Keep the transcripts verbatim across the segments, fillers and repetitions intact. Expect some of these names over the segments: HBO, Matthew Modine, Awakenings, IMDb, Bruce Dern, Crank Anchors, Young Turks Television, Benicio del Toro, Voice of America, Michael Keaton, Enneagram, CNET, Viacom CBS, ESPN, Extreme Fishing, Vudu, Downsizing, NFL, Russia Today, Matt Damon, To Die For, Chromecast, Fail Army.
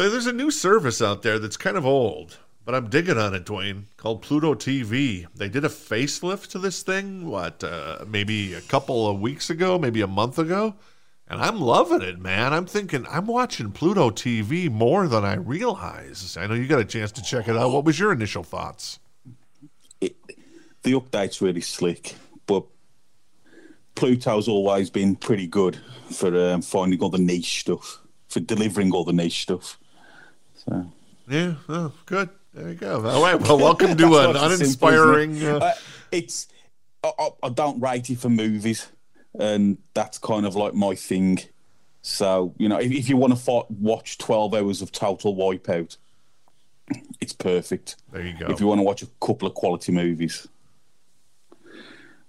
So there's a new service out there that's kind of old, but I'm digging on it, Dwayne, called Pluto T V. They did a facelift to this thing, what, uh, maybe a couple of weeks ago, maybe a month ago? And I'm loving it, man. I'm thinking, I'm watching Pluto T V more than I realize. I know you got a chance to check it out. What was your initial thoughts? It, the update's really slick, but Pluto's always been pretty good for um, finding all the niche stuff, for delivering all the niche stuff. So. Yeah, oh, good. There you go. All right, well, welcome to an uninspiring... Simple, it? Uh, it's, I, I don't rate it for movies. And that's kind of like my thing. So, you know, if, if you want to fought, watch twelve hours of Total Wipeout, it's perfect. There you go. If you want to watch a couple of quality movies,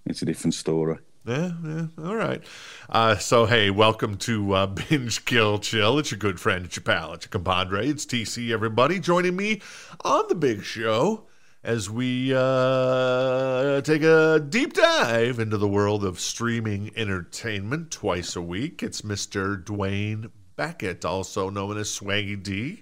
it's a different story. Yeah, yeah. All right. Uh, so, hey, welcome to uh, Binge Kill Chill. It's your good friend, it's your pal, it's your compadre. It's T C, everybody, joining me on the big show as we uh, take a deep dive into the world of streaming entertainment twice a week. It's Mister Dwayne Beckett, also known as Swaggy D.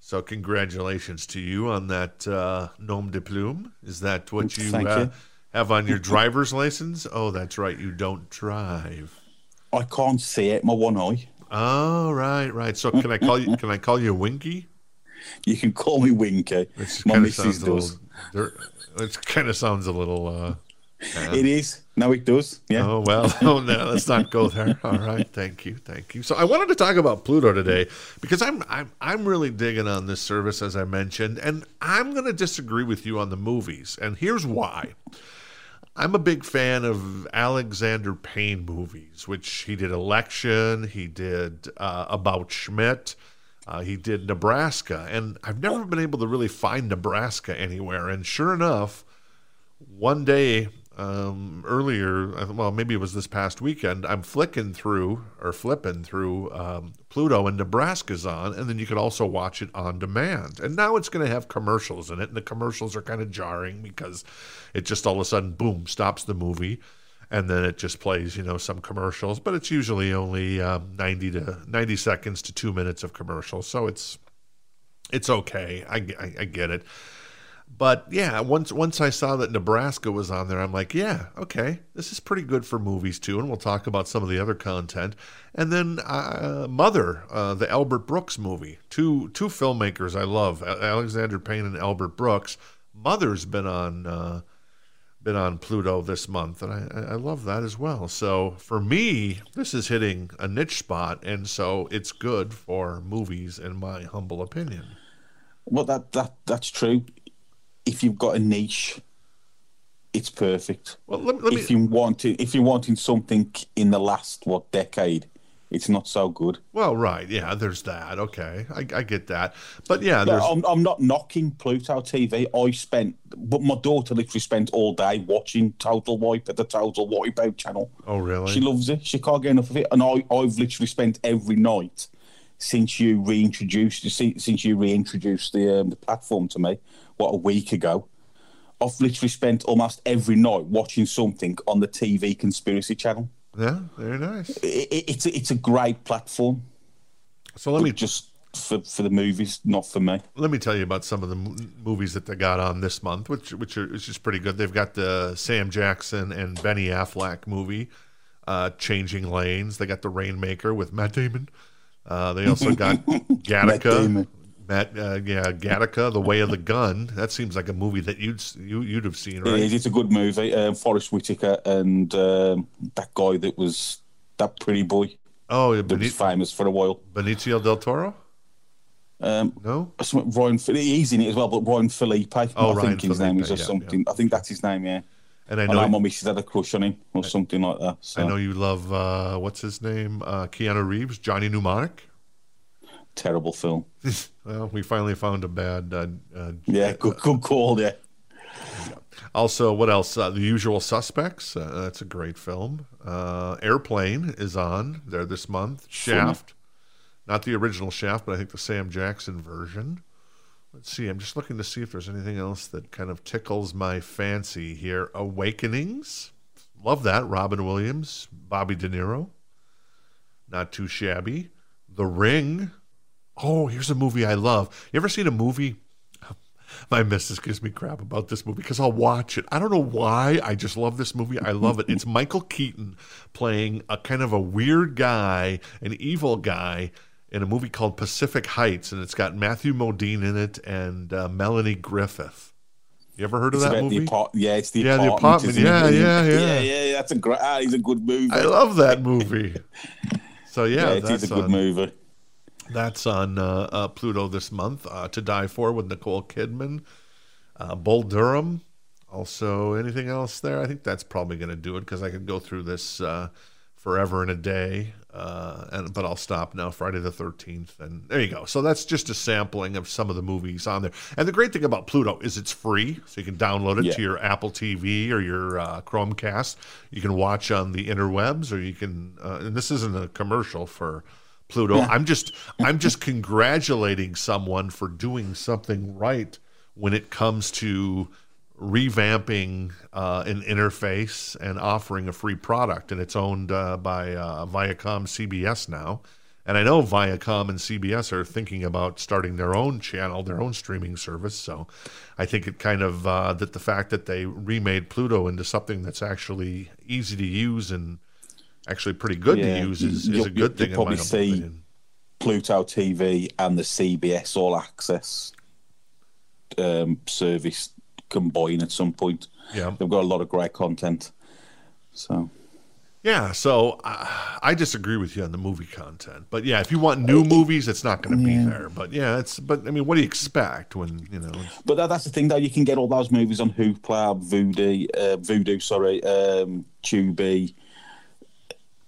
So congratulations to you on that uh, nom de plume. Is that what you, uh, you have on your driver's license? Oh, that's right. You don't drive. I can't see it. My one eye. Oh, right, right. So can I call you? Can I call you Winky? You can call me Winky. My missus does. It kind of sounds a little... Uh, uh, it is. No, it does. Yeah. Oh, well. Oh, no, let's not go there. All right. Thank you. Thank you. So I wanted to talk about Pluto today because I'm I'm, I'm really digging on this service, as I mentioned, and I'm going to disagree with you on the movies, and here's why. I'm a big fan of Alexander Payne movies, which he did Election, he did uh, About Schmidt, Uh, he did Nebraska, and I've never been able to really find Nebraska anywhere. And sure enough, one day um, earlier, well, maybe it was this past weekend, I'm flicking through or flipping through um, Pluto, and Nebraska's on, and then you could also watch it on demand. And now it's going to have commercials in it, and the commercials are kind of jarring because it just all of a sudden, boom, stops the movie. And then it just plays, you know, some commercials, but it's usually only um, ninety to ninety seconds to two minutes of commercials, so it's it's okay. I, I, I get it, but yeah, once once I saw that Nebraska was on there, I'm like, yeah, okay, this is pretty good for movies too, and we'll talk about some of the other content. And then uh, Mother, uh, the Albert Brooks movie, two two filmmakers I love, Alexander Payne and Albert Brooks. Mother's been on. Uh, been on Pluto this month, and I, I love that as well. So for me, this is hitting a niche spot, and so it's good for movies, in my humble opinion. Well, that that that's true. If you've got a niche, it's perfect. Well, let, let if me... you want it, if you're wanting something in the last what decade, it's not so good. Well, right, yeah, there's that. Okay, I, I get that, but yeah, there's... No, I'm, I'm not knocking Pluto T V. I spent, but my daughter literally spent all day watching Total Wipeout, the Total Wipeout channel. Oh, really? She loves it. She can't get enough of it. And I, I've literally spent every night since you reintroduced, since you reintroduced the um, the platform to me, what, a week ago. I've literally spent almost every night watching something on the T V conspiracy channel. Yeah, very nice. It, it, it's, a, it's a great platform. So let me just for for the movies, not for me. Let me tell you about some of the movies that they got on this month, which which are which is pretty good. They've got the Sam Jackson and Benny Affleck movie, uh, Changing Lanes. They got The Rainmaker with Matt Damon. Uh, they also got Gattaca. Matt, Matt uh, yeah, Gattaca, The Way of the Gun. That seems like a movie that you'd you, you'd have seen, right? It is. It's a good movie. Um, Forrest Whitaker and um, that guy that was that pretty boy. Oh, yeah, that Benicio, was famous for a while. Benicio del Toro. Um, no, Ryan. He's in it as well, but Ryan Felipe. Oh, I Ryan think his Felipe, name is or yeah, something. Yeah. I think that's his name. Yeah. And I know, I know my missus had a crush on him or I, something like that. So. I know you love uh, what's his name, uh, Keanu Reeves, Johnny Mnemonic. Terrible film. Well, we finally found a bad uh, uh, yeah good, good call. Yeah, also what else, uh, The Usual Suspects, uh, that's a great film. uh Airplane is on there this month. Shaft, not the original Shaft, but I think the Sam Jackson version. Let's see, I'm just looking to see if there's anything else that kind of tickles my fancy here. Awakenings, love that. Robin Williams, Bobby De Niro, not too shabby. The Ring, oh, here's a movie I love. You ever seen a movie? My missus gives me crap about this movie because I'll watch it. I don't know why. I just love this movie. I love it. It's Michael Keaton playing a kind of a weird guy, an evil guy, in a movie called Pacific Heights, and it's got Matthew Modine in it and uh, Melanie Griffith. You ever heard of it's that movie? Apart- yeah, it's the yeah, apartment. The apartment. Yeah, yeah, yeah, yeah, yeah, yeah. That's a great. Ah, he's a good movie. I love that movie. So yeah, yeah, that's a good on, movie. That's on uh, uh, Pluto this month. Uh, To Die For with Nicole Kidman, uh, Bull Durham. Also, anything else there? I think that's probably going to do it because I could go through this uh, forever in a day. Uh, and but I'll stop now. Friday the thirteenth, and there you go. So that's just a sampling of some of the movies on there. And the great thing about Pluto is it's free, so you can download it yeah. to your Apple T V or your uh, Chromecast. You can watch on the interwebs, or you can. Uh, and this isn't a commercial for Pluto. Yeah. I'm just, I'm just congratulating someone for doing something right when it comes to revamping uh, an interface and offering a free product, and it's owned uh, by uh, Viacom C B S now. And I know Viacom and C B S are thinking about starting their own channel, their own streaming service. So I think it kind of uh, that the fact that they remade Pluto into something that's actually easy to use and actually pretty good yeah. to use is, is a good thing. You'll probably in my see opinion. Pluto T V and the C B S All Access um, service combine at some point. Yeah, they've got a lot of great content. So yeah, so uh, I disagree with you on the movie content, but yeah, if you want new movies, it's not going to yeah. be there. But yeah, it's but I mean, what do you expect when you know? But that, that's the thing, though. You can get all those movies on Hoopla, Vudu, uh, Vudu, sorry, um, Quibi.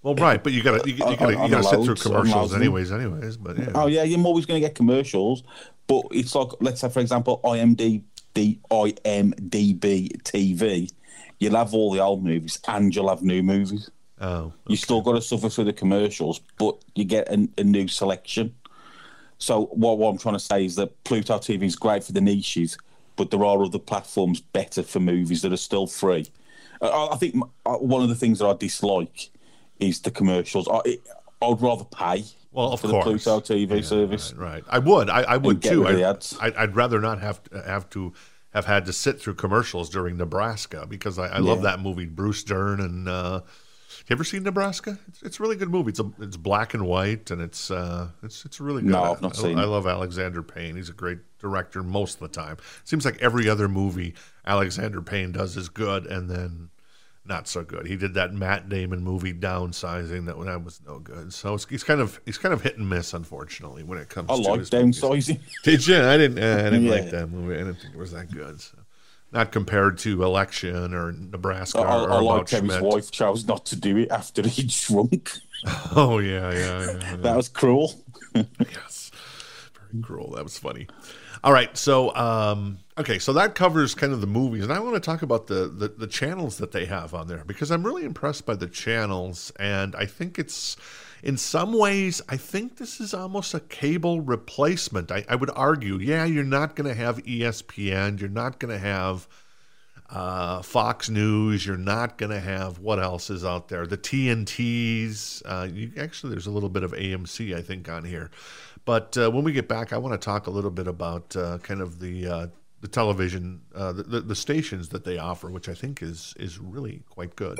Well, right, but you got to you, you got to you got to sit through commercials anyways, anyways. But yeah. Oh yeah, you're always going to get commercials. But it's like, let's say, for example, IMDb. The IMDb T V, you'll have all the old movies and you'll have new movies. Oh, okay. You still got to suffer through the commercials, but you get a, a new selection. So what, what I'm trying to say is that Pluto T V is great for the niches, but there are other platforms better for movies that are still free. I, I think one of the things that I dislike is the commercials. I, it, I'd rather pay. Well, of for course, the Pluto T V yeah, service. Right, right, I would. I, I would too. I, I'd, I'd rather not have to, have to have had to sit through commercials during Nebraska because I, I yeah. love that movie, Bruce Dern. And uh, have you ever seen Nebraska? It's, it's a really good movie. It's a, it's black and white, and it's uh, it's it's really good. No, I've not I, seen. I, I love Alexander Payne. He's a great director most of the time. Seems like every other movie Alexander Payne does is good, and then not so good. He did that Matt Damon movie, Downsizing, that that was no good. So it's, he's kind of he's kind of hit and miss, unfortunately, when it comes. I to like Downsizing. Did you? I didn't. Uh, I didn't yeah. like that movie. I didn't think it was that good. So. Not compared to Election or Nebraska. I, I, or I like Kevin's wife chose not to do it after he drunk. Oh yeah, yeah, yeah, yeah. That was cruel. Yes, very cruel. That was funny. All right, so um, okay, so that covers kind of the movies, and I want to talk about the, the the channels that they have on there because I'm really impressed by the channels, and I think it's in some ways I think this is almost a cable replacement. I, I would argue, yeah, you're not going to have E S P N, you're not going to have uh, Fox News, you're not going to have what else is out there, the T N Ts. Uh, you, actually, there's a little bit of A M C I think on here. But uh, when we get back, I want to talk a little bit about uh, kind of the uh, the television, uh, the, the stations that they offer, which I think is is really quite good.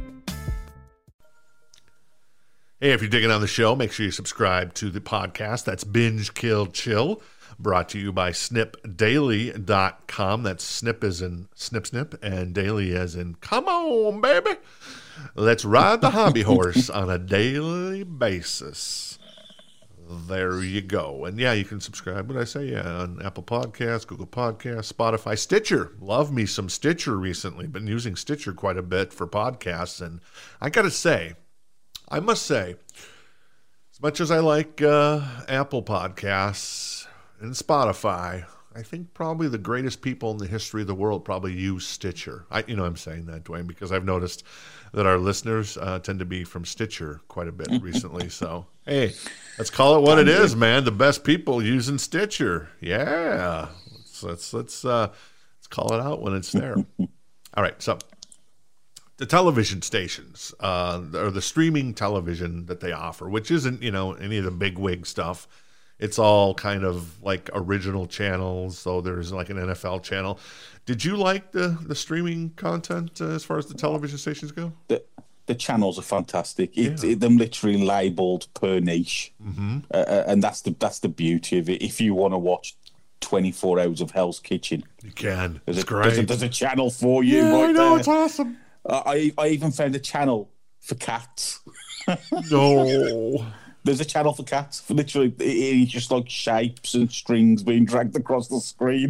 Hey, if you're digging on the show, make sure you subscribe to the podcast. That's Binge Kill Chill. brought to you by snip daily dot com. That's snip as in snip snip and daily as in come on, baby. Let's ride the hobby horse on a daily basis. There you go. And yeah, you can subscribe, what I say, yeah, on Apple Podcasts, Google Podcasts, Spotify, Stitcher. Love me some Stitcher recently. Been using Stitcher quite a bit for podcasts. And I got to say, I must say, as much as I like uh, Apple Podcasts and Spotify, I think probably the greatest people in the history of the world probably use Stitcher. I, you know, I'm saying that, Dwayne, because I've noticed that our listeners uh, tend to be from Stitcher quite a bit recently. So, hey, let's call it what it is, man. The best people using Stitcher. Yeah. Let's let's let's, uh, let's call it out when it's there. All right. So the television stations uh, or the streaming television that they offer, which isn't, you know, any of the big wig stuff. It's all kind of like original channels, so there's like an N F L channel. Did you like the, the streaming content uh, as far as the television stations go? The, the channels are fantastic. It, yeah. it, they're literally labelled per niche, mm-hmm. uh, and that's the that's the beauty of it. If you want to watch twenty-four hours of Hell's Kitchen, you can. There's, it's a, great. There's, a, there's a channel for you. Yeah, right I know, there. It's awesome. Uh, I, I even found a channel for cats. No. There's a channel for cats. For literally, it's just like shapes and strings being dragged across the screen.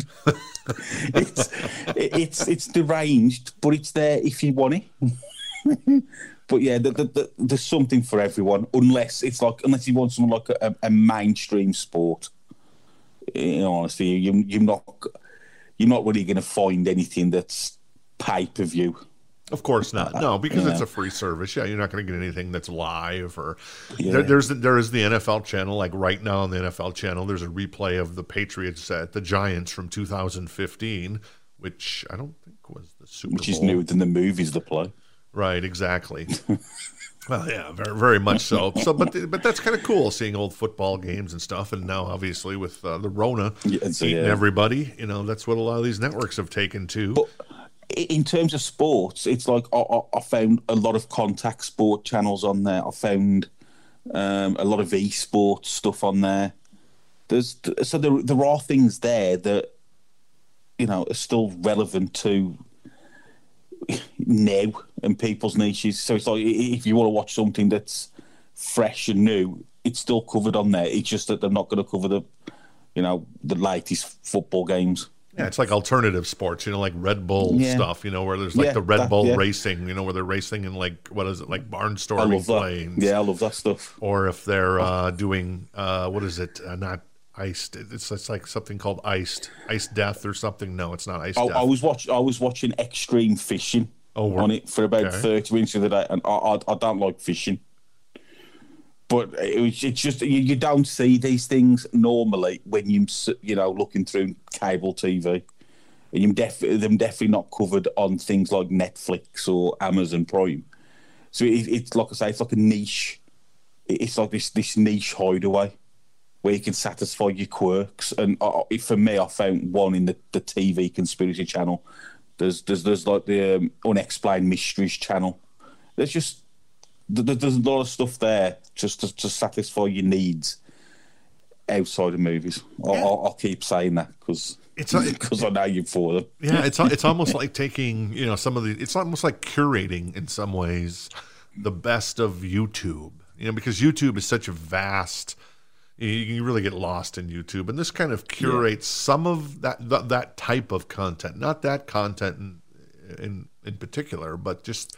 it's it's it's deranged, but it's there if you want it. But yeah, the, the, the, there's something for everyone, unless it's like unless you want someone like a, a mainstream sport. You know, honestly, you you're not you're not really going to find anything that's pay per view. Of course not. No, because yeah. it's a free service. Yeah, you're not going to get anything that's live or yeah. there, there's there is the N F L channel. Like right now on the N F L channel, there's a replay of the Patriots at the Giants from two thousand fifteen, which I don't think was the Super Bowl. Which is newer than the movies the play. Right, exactly. Well, yeah, very, very much so. So, but the, but that's kind of cool, seeing old football games and stuff. And now, obviously, with uh, the Rona yeah, so, eating yeah. everybody, you know, that's what a lot of these networks have taken to. But, in terms of sports, it's like I, I, I found a lot of contact sport channels on there. I found um, a lot of esports stuff on there. There's so there there are things there that, you know, are still relevant to now and people's niches. So it's like if you want to watch something that's fresh and new, it's still covered on there. It's just that they're not going to cover the, you know, the latest football games. Yeah, it's like alternative sports, you know, like Red Bull yeah. stuff, you know, where there's like yeah, the Red that, Bull yeah. racing, you know, where they're racing in like, what is it, like barnstorming planes. Yeah, I love that stuff. Or if they're uh, doing, uh, what is it, uh, not Iced, it's, it's like something called Iced, Iced Death or something. No, it's not Iced I, Death. I was, watch, I was watching Extreme Fishing oh, on it for about okay. thirty minutes of the day, and I, I, I don't like fishing. But it's just, you don't see these things normally when you you know looking through cable T V, and you def them definitely not covered on things like Netflix or Amazon Prime. So it, it's like I say, it's like a niche. It's like this this niche hideaway where you can satisfy your quirks. And I, for me, I found one in the, the T V conspiracy channel. There's there's there's like the um, Unexplained Mysteries channel. There's just There's a lot of stuff there just to, to satisfy your needs outside of movies. I'll, yeah. I'll, I'll keep saying that because because I know you for them. Yeah, it's it's almost like taking, you know, some of the. It's almost like curating in some ways the best of YouTube. You know, because YouTube is such a vast. You can really get lost in YouTube, and this kind of curates yeah. some of that, that that type of content, not that content in in, in particular, but just.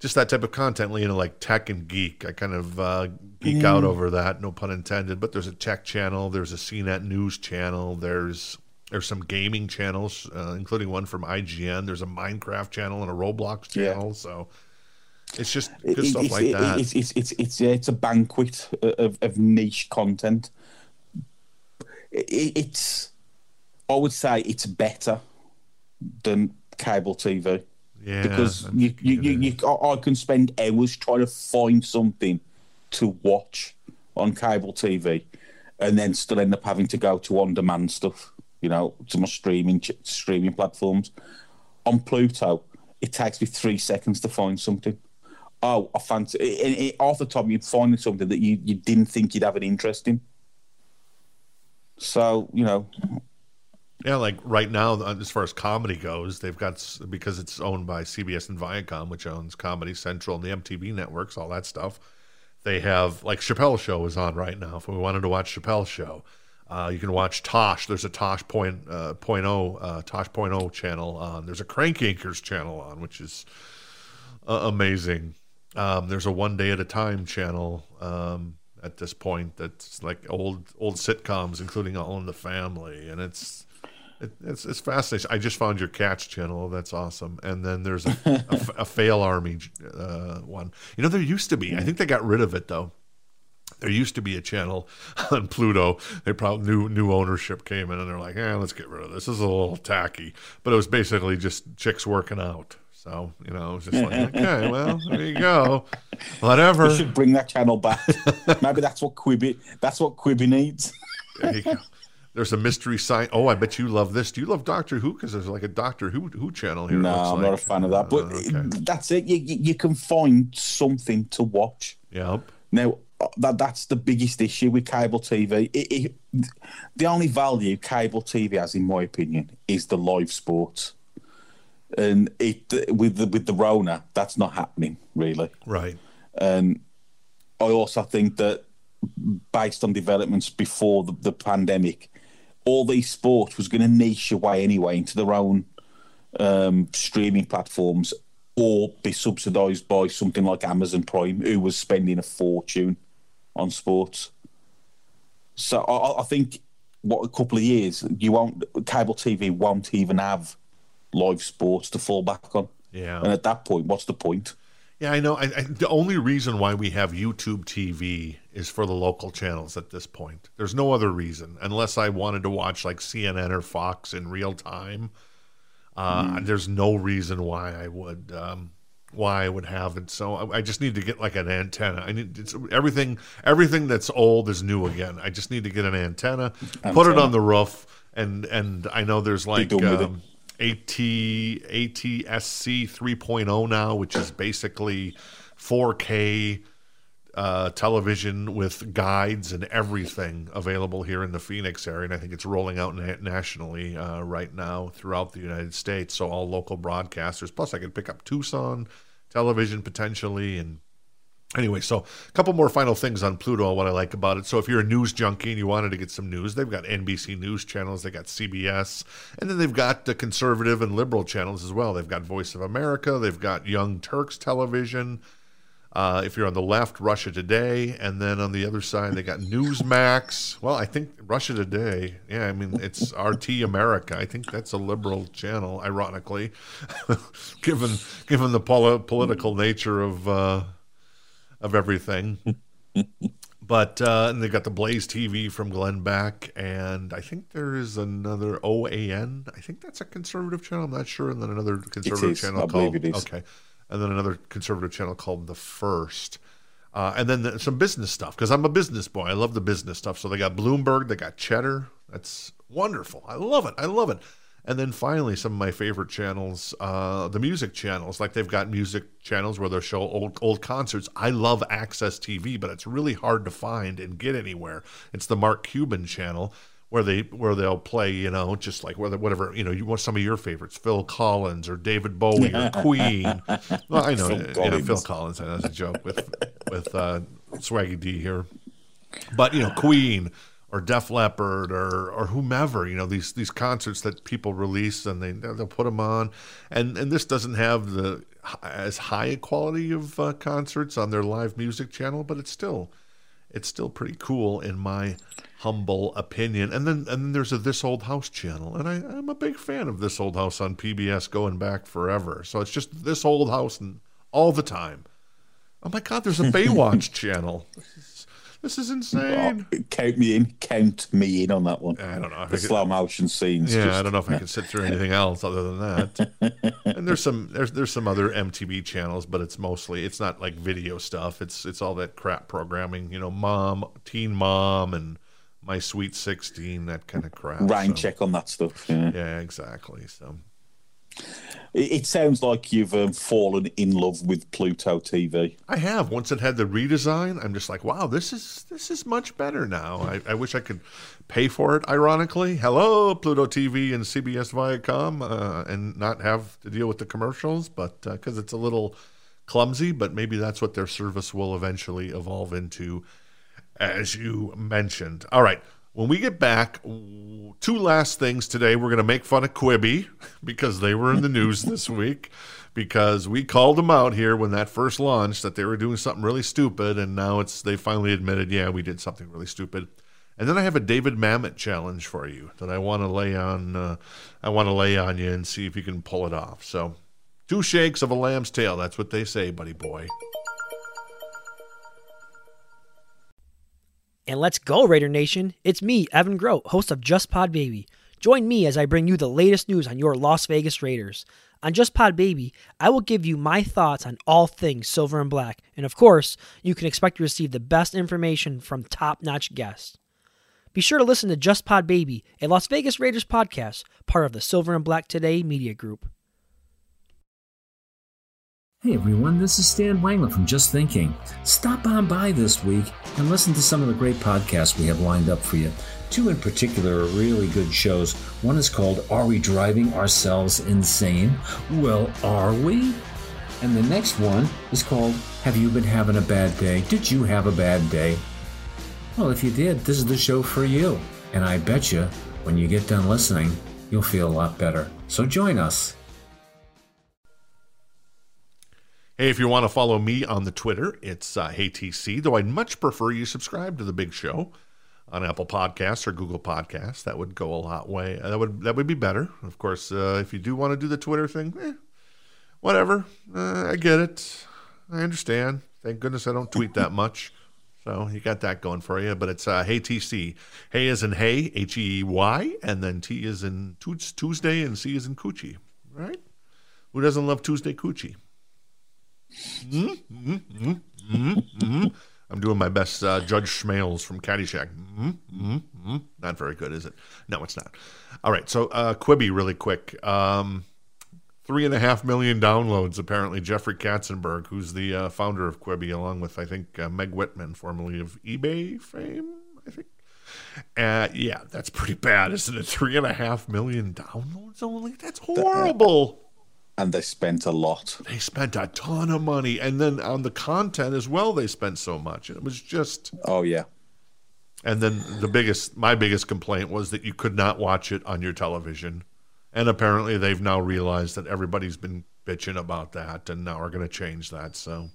Just that type of content, you know, like tech and geek. I kind of uh, geek mm. out over that, no pun intended. But there's a tech channel, there's a C net news channel, there's there's some gaming channels, uh, including one from I G N. There's a Minecraft channel and a Roblox channel. Yeah. So it's just good it, stuff it's, like it, that. It's it's it's it's, yeah, it's a banquet of, of niche content. It, it's I would say it's better than cable T V. Yeah, because you, you, you, you, I can spend hours trying to find something to watch on cable T V, and then still end up having to go to on-demand stuff, you know, to my streaming streaming platforms. On Pluto, it takes me three seconds to find something. Oh, I fancy it, it, it, half the time you're finding something that you, you didn't think you'd have an interest in. So, you know. Yeah, like right now, as far as comedy goes, they've got, because it's owned by C B S and Viacom, which owns Comedy Central and the M T V networks, all that stuff. They have, like, Chappelle's Show is on right now. If we wanted to watch Chappelle's Show, uh, you can watch Tosh. There's a Tosh point, uh, point oh, uh, Tosh point oh channel on. There's a Crank Anchors channel on, which is uh, amazing. Um, there's a One Day at a Time channel um, at this point that's like old old sitcoms, including All in the Family, and it's it, it's it's fascinating. I just found your Cats channel. That's awesome. And then there's a, a, a Fail Army uh, one. You know, there used to be. I think they got rid of it though. There used to be a channel on Pluto. They probably new new ownership came in and they're like, eh, let's get rid of this. This is a little tacky, but it was basically just chicks working out. So, you know, it was just like, okay, well, there you go. Whatever. We should bring that channel back. Maybe that's what Quibi, that's what Quibi needs. There you go. There's a mystery science. Oh, I bet you love this. Do you love Doctor Who? Because there's like a Doctor Who, Who channel here. No, I'm like. not a fan of that. But uh, okay. that's it. You, you can find something to watch. Yep. Now, that that's the biggest issue with cable T V. It, it, the only value cable T V has, in my opinion, is the live sports. And it with the, with the Rona, that's not happening really. Right. Um, I also think that based on developments before the, the pandemic, all these sports was going to niche away anyway into their own um, streaming platforms or be subsidised by something like Amazon Prime, who was spending a fortune on sports. So I, I think what a couple of years you won't cable T V won't even have live sports to fall back on. Yeah. And at that point, what's the point? Yeah, I know. I, I, the only reason why we have YouTube T V is for the local channels at this point. There's no other reason, unless I wanted to watch like C N N or Fox in real time. Uh, mm. There's no reason why I would um, why I would have it. So I, I just need to get like an antenna. I need it's, everything. Everything that's old is new again. I just need to get an antenna, antenna. put it on the roof, and and I know there's like. A T S C three point oh now, which is basically four K uh, television with guides and everything available here in the Phoenix area. And I think it's rolling out na nationally uh, right now throughout the United States. So all local broadcasters, plus I could pick up Tucson television potentially. And anyway, so a couple more final things on Pluto, what I like about it. So if you're a news junkie and you wanted to get some news, they've got N B C News channels, they got C B S, and then they've got the conservative and liberal channels as well. They've got Voice of America, they've got Young Turks Television. Uh, if you're on the left, Russia Today, and then on the other side, they got Newsmax. Well, I think Russia Today, yeah, I mean, it's R T America. I think that's a liberal channel, ironically, given given the pol political nature of uh, of everything. But uh, and they got the Blaze T V from Glenn Beck, and I think there is another O A N. I think that's a conservative channel. I'm not sure. And then another conservative it is. channel I called it is. okay, and then another conservative channel called The First, uh, and then the, some business stuff because I'm a business boy. I love the business stuff. So they got Bloomberg, they got Cheddar. That's wonderful. I love it. I love it. And then finally, some of my favorite channels, uh, the music channels. Like they've got music channels where they'll show old, old concerts. I love Access T V, but it's really hard to find and get anywhere. It's the Mark Cuban channel where they where they'll play, you know, just like whether whatever you know. You want some of your favorites, Phil Collins or David Bowie or Queen. Well, I know, Phil, you know, Phil Collins. I know that's a joke with with uh, Swaggy D here, but you know, Queen. Or Def Leppard, or or whomever, you know, these these concerts that people release and they they'll put them on, and and this doesn't have the as high a quality of uh, concerts on their live music channel, but it's still it's still pretty cool in my humble opinion. And then and then there's a This Old House channel, and I I'm a big fan of This Old House on P B S going back forever. So it's just This Old House and all the time. Oh my God, there's a Baywatch channel. This is insane. Oh, count me in. Count me in on that one. I don't know. The slow motion scenes. Yeah, just... I don't know if I can sit through anything else other than that. And there's some there's there's some other M T V channels, but it's mostly it's not like video stuff. It's it's all that crap programming. You know, Mom, Teen Mom, and My Sweet Sixteen, that kind of crap. Rain so. check on that stuff. Yeah, yeah, exactly. So. It sounds like you've um, fallen in love with Pluto T V. I have. Once it had the redesign, I'm just like, wow, this is this is much better now. I, I wish I could pay for it, ironically. Hello, Pluto T V and C B S Viacom, uh, and not have to deal with the commercials, but because uh, it's a little clumsy, but maybe that's what their service will eventually evolve into, as you mentioned. All right. When we get back, two last things today. We're going to make fun of Quibi because they were in the news this week because we called them out here when that first launched that they were doing something really stupid, and now it's they finally admitted, yeah, we did something really stupid. And then I have a David Mamet challenge for you that I want to lay on. Uh, I want to lay on you and see if you can pull it off. So, two shakes of a lamb's tail. That's what they say, buddy boy. And let's go, Raider Nation. It's me, Evan Grote, host of Just Pod Baby. Join me as I bring you the latest news on your Las Vegas Raiders. On Just Pod Baby, I will give you my thoughts on all things silver and black. And of course, you can expect to receive the best information from top-notch guests. Be sure to listen to Just Pod Baby, a Las Vegas Raiders podcast, part of the Silver and Black Today media group. Hey everyone, this is Stan Wangler from Just Thinking. Stop on by this week and listen to some of the great podcasts we have lined up for you. Two in particular are really good shows. One is called Are We Driving Ourselves Insane? Well, are we? And the next one is called Have You Been Having a Bad Day? Did you have a bad day? Well, if you did, this is the show for you. And I bet you, when you get done listening, you'll feel a lot better. So join us. Hey, if you want to follow me on the Twitter, it's uh, HeyTC, though I'd much prefer you subscribe to The Big Show on Apple Podcasts or Google Podcasts. That would go a lot way. That would that would be better. Of course, uh, if you do want to do the Twitter thing, eh, whatever. Uh, I get it. I understand. Thank goodness I don't tweet that much. So you got that going for you. But it's uh, HeyTC. Hey is in hey, H E Y, and then T is in toots, Tuesday, and C is in coochie. Right? Who doesn't love Tuesday coochie? Mm, mm, mm, mm, mm. I'm doing my best uh, Judge Schmales from Caddyshack. Mm, mm, mm. Not very good, is it? No, it's not. All right, so uh, Quibi really quick. Um, three and a half million downloads, apparently. Jeffrey Katzenberg, who's the uh, founder of Quibi, along with, I think, uh, Meg Whitman, formerly of eBay fame, I think. Uh, yeah, that's pretty bad, isn't it? Three and a half million downloads only? That's horrible. And they spent a lot. They spent a ton of money. And then on the content as well, they spent so much. It was just... Oh, yeah. And then the biggest, my biggest complaint was that you could not watch it on your television. And apparently they've now realized that everybody's been bitching about that and now are going to change that. So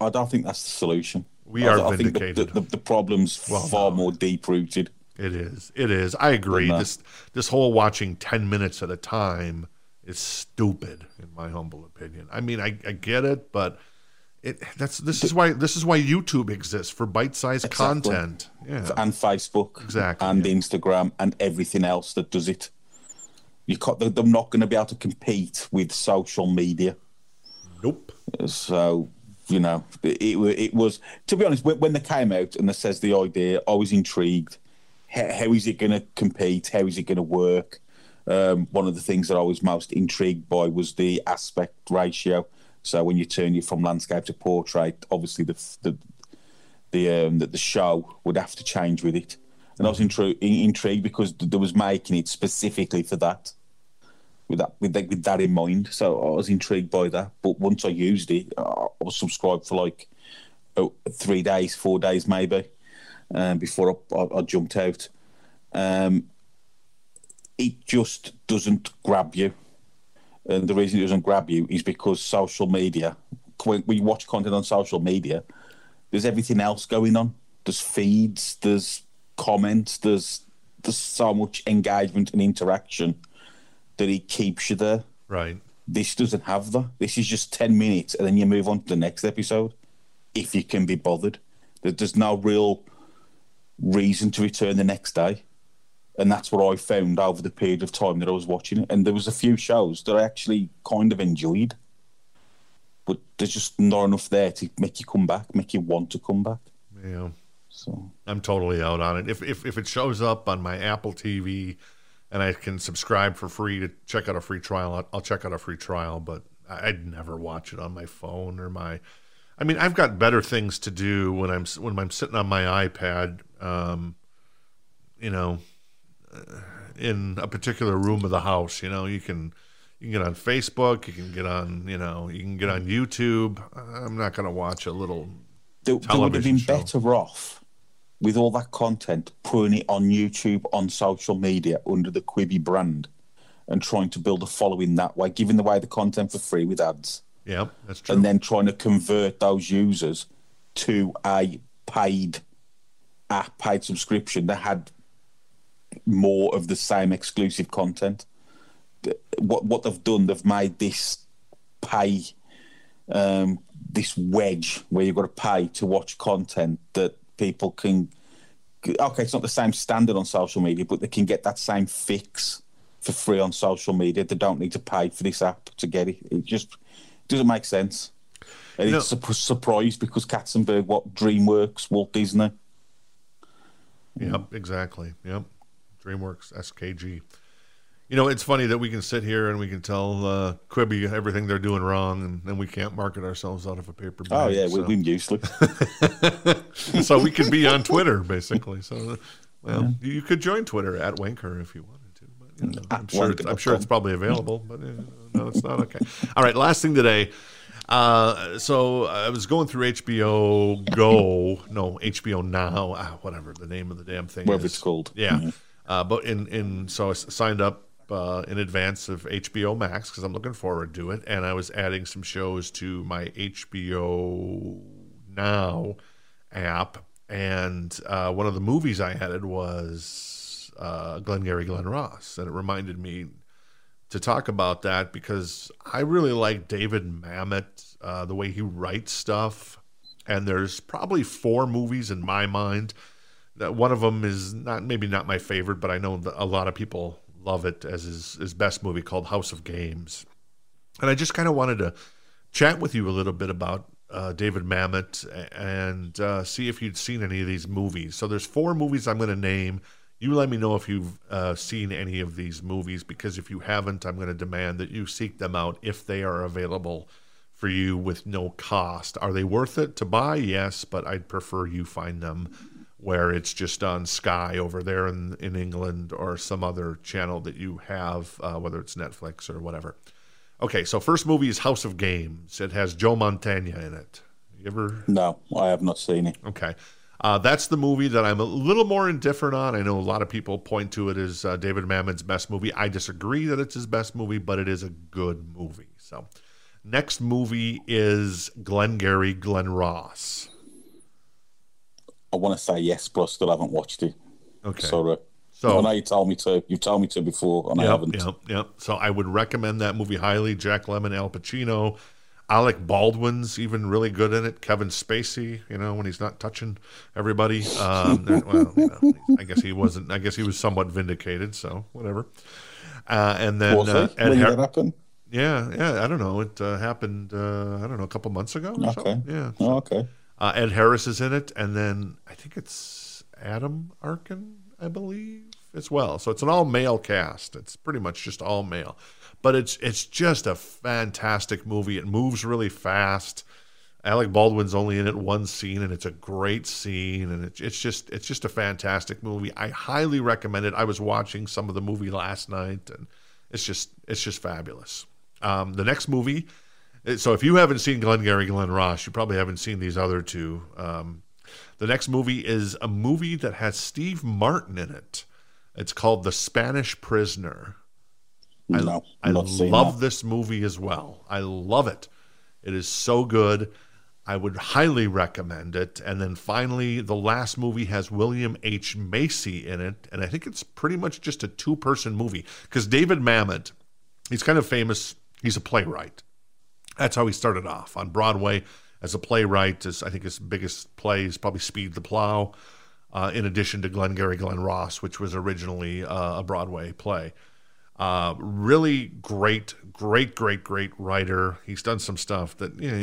I don't think that's the solution. We I, are I vindicated. I think the, the, the problem's well, far no. more deep-rooted. It is. It is. I agree. This, this whole watching ten minutes at a time... It's stupid, in my humble opinion. I mean, I, I get it, but it that's this is why this is why YouTube exists for bite-sized exactly. content, yeah, and Facebook, exactly, and yeah. Instagram, and everything else that does it. You can't, they're not going to be able to compete with social media. Nope. So you know, it it was to be honest when they came out and they says the idea, I was intrigued. How, how is it going to compete? How is it going to work? Um, one of the things that I was most intrigued by was the aspect ratio. So when you turn it from landscape to portrait, obviously the the the, um, the, the show would have to change with it. And I was intru- intrigued because there was making it specifically for that, with that with that, with that in mind. So I was intrigued by that. But once I used it, I was subscribed for like oh, three days, four days maybe, um, before I, I, I jumped out. Um, It just doesn't grab you. And the reason it doesn't grab you is because social media, when you watch content on social media, there's everything else going on. There's feeds, there's comments, there's there's so much engagement and interaction that it keeps you there. Right. This doesn't have that. This is just ten minutes and then you move on to the next episode if you can be bothered. There's no real reason to return the next day. And that's what I found over the period of time that I was watching it. And there was a few shows that I actually kind of enjoyed. But there's just not enough there to make you come back, make you want to come back. Yeah. So I'm totally out on it. If if if it shows up on my Apple T V and I can subscribe for free to check out a free trial. I'll, I'll check out a free trial, but I'd never watch it on my phone or my. I mean, I've got better things to do when I'm when I'm sitting on my iPad, um, you know, in a particular room of the house. You know, you can you can get on Facebook, you can get on, you know, you can get on YouTube. I'm not going to watch a little there, television show. They would have been show. better off with all that content, putting it on YouTube, on social media, under the Quibi brand, and trying to build a following that way, giving away the content for free with ads. Yeah, that's true. And then trying to convert those users to a paid a paid subscription that had more of the same exclusive content. What what they've done, they've made this pay, um, this wedge where you've got to pay to watch content that people can... Okay, it's not the same standard on social media, but they can get that same fix for free on social media. They don't need to pay for this app to get it. It just... doesn't make sense. And no. It's a surprise because Katzenberg, what, DreamWorks, Walt Disney. Yep, exactly. Yep. DreamWorks, S K G. You know, it's funny that we can sit here and we can tell uh, Quibi everything they're doing wrong, and then we can't market ourselves out of a paper bag. Oh, yeah, so. we're useless. So we could be on Twitter, basically. So, well, yeah. You could join Twitter at Wanker if you wanted to. But, you know, I'm, sure it's, I'm sure it's probably available, but... You know. No, it's not okay. All right, last thing today. Uh, so I was going through H B O Go, no, H B O Now, ah, whatever the name of the damn thing Whatever is. It's called. Yeah. Mm-hmm. uh, but in, in so I signed up uh, in advance of H B O Max because I'm looking forward to it, and I was adding some shows to my H B O Now app, and uh, one of the movies I added was uh, Glengarry Glen Ross, and it reminded me to talk about that because I really like David Mamet, uh, the way he writes stuff. And there's probably four movies in my mind that one of them is not, maybe not my favorite, but I know that a lot of people love it as his, his best movie, called House of Games. And I just kind of wanted to chat with you a little bit about uh, David Mamet and uh, see if you'd seen any of these movies. So there's four movies I'm going to name. You let me know if you've uh, seen any of these movies, because if you haven't, I'm going to demand that you seek them out if they are available for you with no cost. Are they worth it to buy? Yes, but I'd prefer you find them where it's just on Sky over there in, in England or some other channel that you have, uh, whether it's Netflix or whatever. Okay, so first movie is House of Games. It has Joe Mantegna in it. You ever? No, I have not seen it. Okay. Uh, that's the movie that I'm a little more indifferent on. I know a lot of people point to it as uh, David Mamet's best movie. I disagree that it's his best movie, but it is a good movie. So, next movie is Glengarry Glen Ross. I want to say yes, but I still haven't watched it. Okay. Sorry. So, I know you told me to. You told me to before, and yep, I haven't. Yep, yep. So I would recommend that movie highly. Jack Lemmon, Al Pacino. Alec Baldwin's even really good in it. Kevin Spacey, you know, when he's not touching everybody. Um, well, you know, I guess he wasn't. I guess he was somewhat vindicated, so whatever. Uh, and then was uh, Ed when Har- did that happen? Yeah, yeah. I don't know. It uh, happened. Uh, I don't know, a couple months ago. Or okay. Something. Yeah. So, oh, okay. Uh, Ed Harris is in it, and then I think it's Adam Arkin, I believe, as well. So it's an all-male cast. It's pretty much just all male. But it's it's just a fantastic movie. It moves really fast. Alec Baldwin's only in it one scene, and it's a great scene. And it, it's just it's just a fantastic movie. I highly recommend it. I was watching some of the movie last night, and it's just it's just fabulous. Um, the next movie. So if you haven't seen Glengarry Glen Ross, you probably haven't seen these other two. Um, the next movie is a movie that has Steve Martin in it. It's called The Spanish Prisoner. I, no, I love this movie as well. I love it. It is so good. I would highly recommend it. And then finally, the last movie has William H. Macy in it. And I think it's pretty much just a two-person movie. Because David Mamet, he's kind of famous. He's a playwright. That's how he started off on Broadway as a playwright. As I think his biggest play is probably Speed the Plow, uh, in addition to Glengarry Glen Ross, which was originally uh, a Broadway play. Uh, really great, great, great, great writer. He's done some stuff that you know,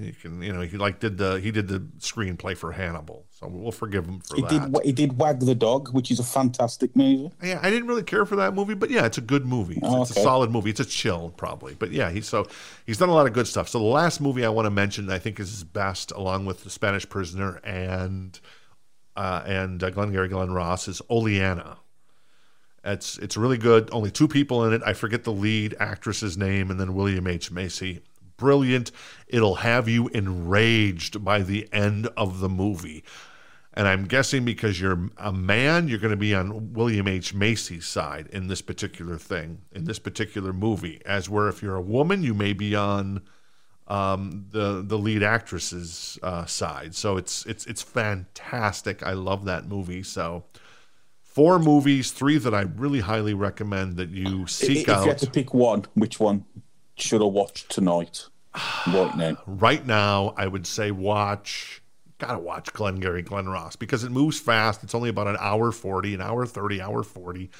you can, you know, he like did the he did the screenplay for Hannibal, so we'll forgive him for he that. Did, he did Wag the Dog, which is a fantastic movie. Yeah, I didn't really care for that movie, but yeah, it's a good movie. It's, oh, okay. It's a solid movie. It's a chill probably, but yeah, he's so he's done a lot of good stuff. So the last movie I want to mention, I think, is his best, along with The Spanish Prisoner and uh, and uh, Glengarry Glen Ross, is Oleana. It's it's really good. Only two people in it. I forget the lead actress's name, and then William H. Macy. Brilliant. It'll have you enraged by the end of the movie. And I'm guessing because you're a man, you're going to be on William H. Macy's side in this particular thing, in this particular movie. As where if you're a woman, you may be on um, the the lead actress's uh, side. So it's it's it's fantastic. I love that movie. So. Four movies, three that I really highly recommend that you seek if out. If you had to pick one, which one should I watch tonight? Right now. Right now, I would say watch, gotta watch Glengarry Glen Ross because it moves fast. It's only about an hour forty, an hour thirty, hour forty.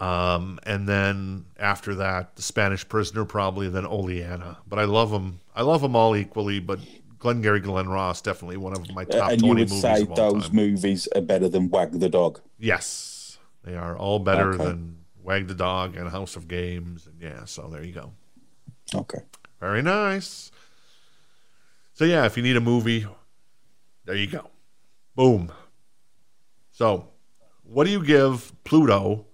Um, and then after that, The Spanish Prisoner probably, then Oleana. But I love them. I love them all equally, but Glengarry Glen Ross, definitely one of my top uh, and twenty movies of all time. And you would say those movies are better than Wag the Dog? Yes. They are all better okay. than Wag the Dog and House of Games. And yeah, so there you go. Okay. Very nice. So yeah, if you need a movie, there you go. Boom. So what do you give Pluto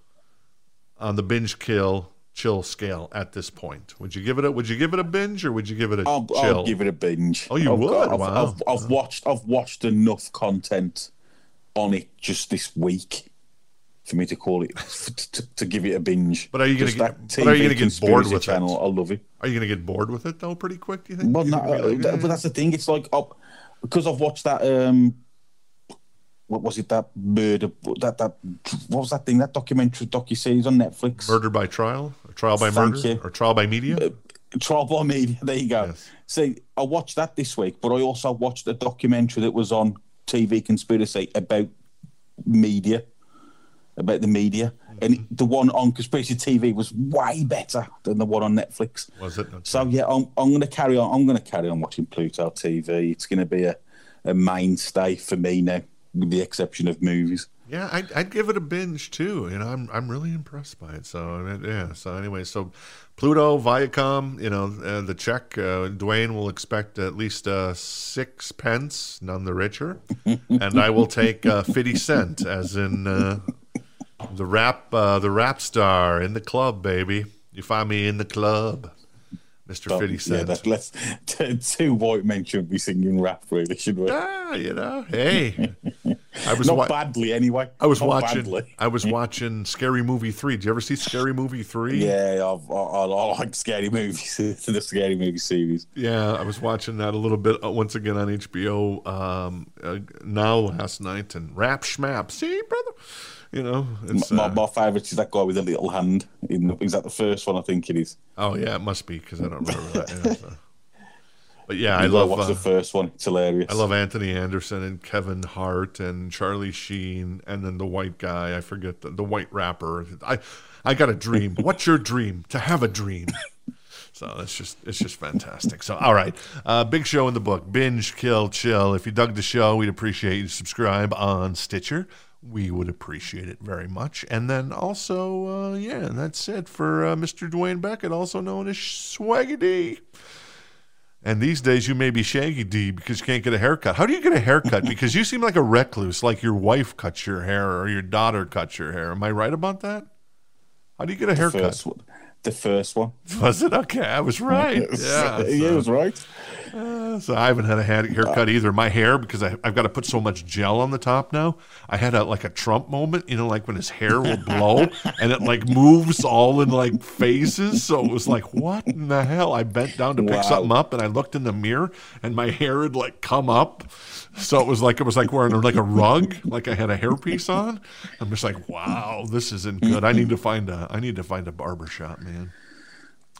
on the binge kill chill scale at this point? Would you give it a would you give it a binge or would you give it a I'll, chill? I'll give it a binge. Oh, you I've would? Got, I've, wow. I've, I've, I've watched I've watched enough content on it just this week for me to call it to, to give it a binge. But are you going to get but are you going to get bored with channel, it? I love it. Are you going to get bored with it though pretty quick, do you think? Well, you not, like, eh. But that's the thing. It's like I'll, because I've watched that um what was it, that murder, that, that, what was that thing, that documentary, docu-series on Netflix? Murder by Trial, or Trial by Thank Murder, you. Or Trial by Media? Uh, trial by Media, there you go. Yes. See, I watched that this week, but I also watched a documentary that was on T V Conspiracy about media, about the media, mm-hmm. and the one on Conspiracy T V was way better than the one on Netflix. Was it? That's so, right. yeah, I'm, I'm going to carry on, I'm going to carry on watching Pluto T V. It's going to be a, a mainstay for me now. With the exception of movies, yeah, I'd, I'd give it a binge too. You know, I'm I'm really impressed by it. So I mean, yeah. So anyway, so Pluto, Viacom, you know, uh, the check. Uh, Dwayne will expect at least uh, six pence, none the richer, and I will take uh, fifty cent, as in uh, the rap, uh, the rap star in the club, baby. You find me in the club. Mister fifty Cent. Yeah, that, let's, two, two white men should be singing rap, really, should we? Ah, you know, hey. I was Not badly, anyway. I was Not watching badly. I was watching Scary Movie three. Did you ever see Scary Movie three? Yeah, I've, I, I like Scary Movies, the Scary Movie series. Yeah, I was watching that a little bit, once again, on H B O um, uh, now last night, and rap schmap. See, brother? You know, it's, my, uh, my favourite is that guy with the little hand. In the, is that the first one? I think it is. Oh yeah, it must be because I don't remember that. Yeah, so. But yeah, you I love what's uh, the first one. It's hilarious. I love Anthony Anderson and Kevin Hart and Charlie Sheen and then the white guy. I forget the, the white rapper. I I got a dream. What's your dream? To have a dream. So that's just it's just fantastic. So all right, uh, big show in the book. Binge, kill, chill. If you dug the show, we'd appreciate you subscribe on Stitcher. We would appreciate it very much. And then also, uh, yeah, that's it for uh, Mister Dwayne Beckett, also known as Swaggy D. And these days you may be Shaggy D because you can't get a haircut. How do you get a haircut? Because you seem like a recluse, like your wife cuts your hair or your daughter cuts your hair. Am I right about that? How do you get a the haircut? First one. The first one. Was it? Okay, I was right. Yeah, so, yeah it was right. Uh, so I haven't had a haircut either. My hair, because I, I've got to put so much gel on the top now. I had a, like a Trump moment, you know, like when his hair will blow and it like moves all in like phases. So it was like, what in the hell? I bent down to pick wow. something up and I looked in the mirror and my hair had like come up. So it was like it was like wearing like a rug, like I had a hairpiece on. I'm just like, wow, this isn't good. I need to find a I need to find a barbershop, man.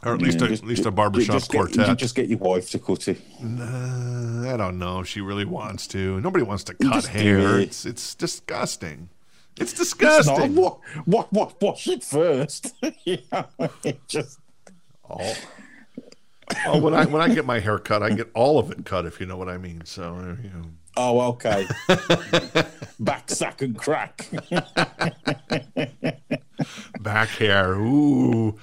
Or at least yeah, a, just, at least a barbershop just quartet. Get, you just get your wife to cut it. Nah, I don't know if she really wants to. Nobody wants to cut hair. It. It's it's disgusting. It's disgusting. What? What? What? Wash it first. You know, it just. Oh. oh, when I when I get my hair cut, I get all of it cut, if you know what I mean. So, you know. Oh, okay. Back sack and crack. Back hair. Ooh.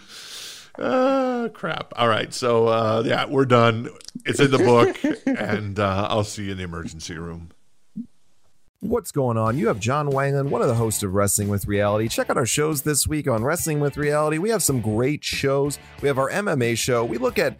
Uh, crap. All right. So, uh, yeah, we're done. It's in the book, and uh, I'll see you in the emergency room. What's going on? You have John Wangland, one of the hosts of Wrestling with Reality. Check out our shows this week on Wrestling with Reality. We have some great shows. We have our M M A show. We look at,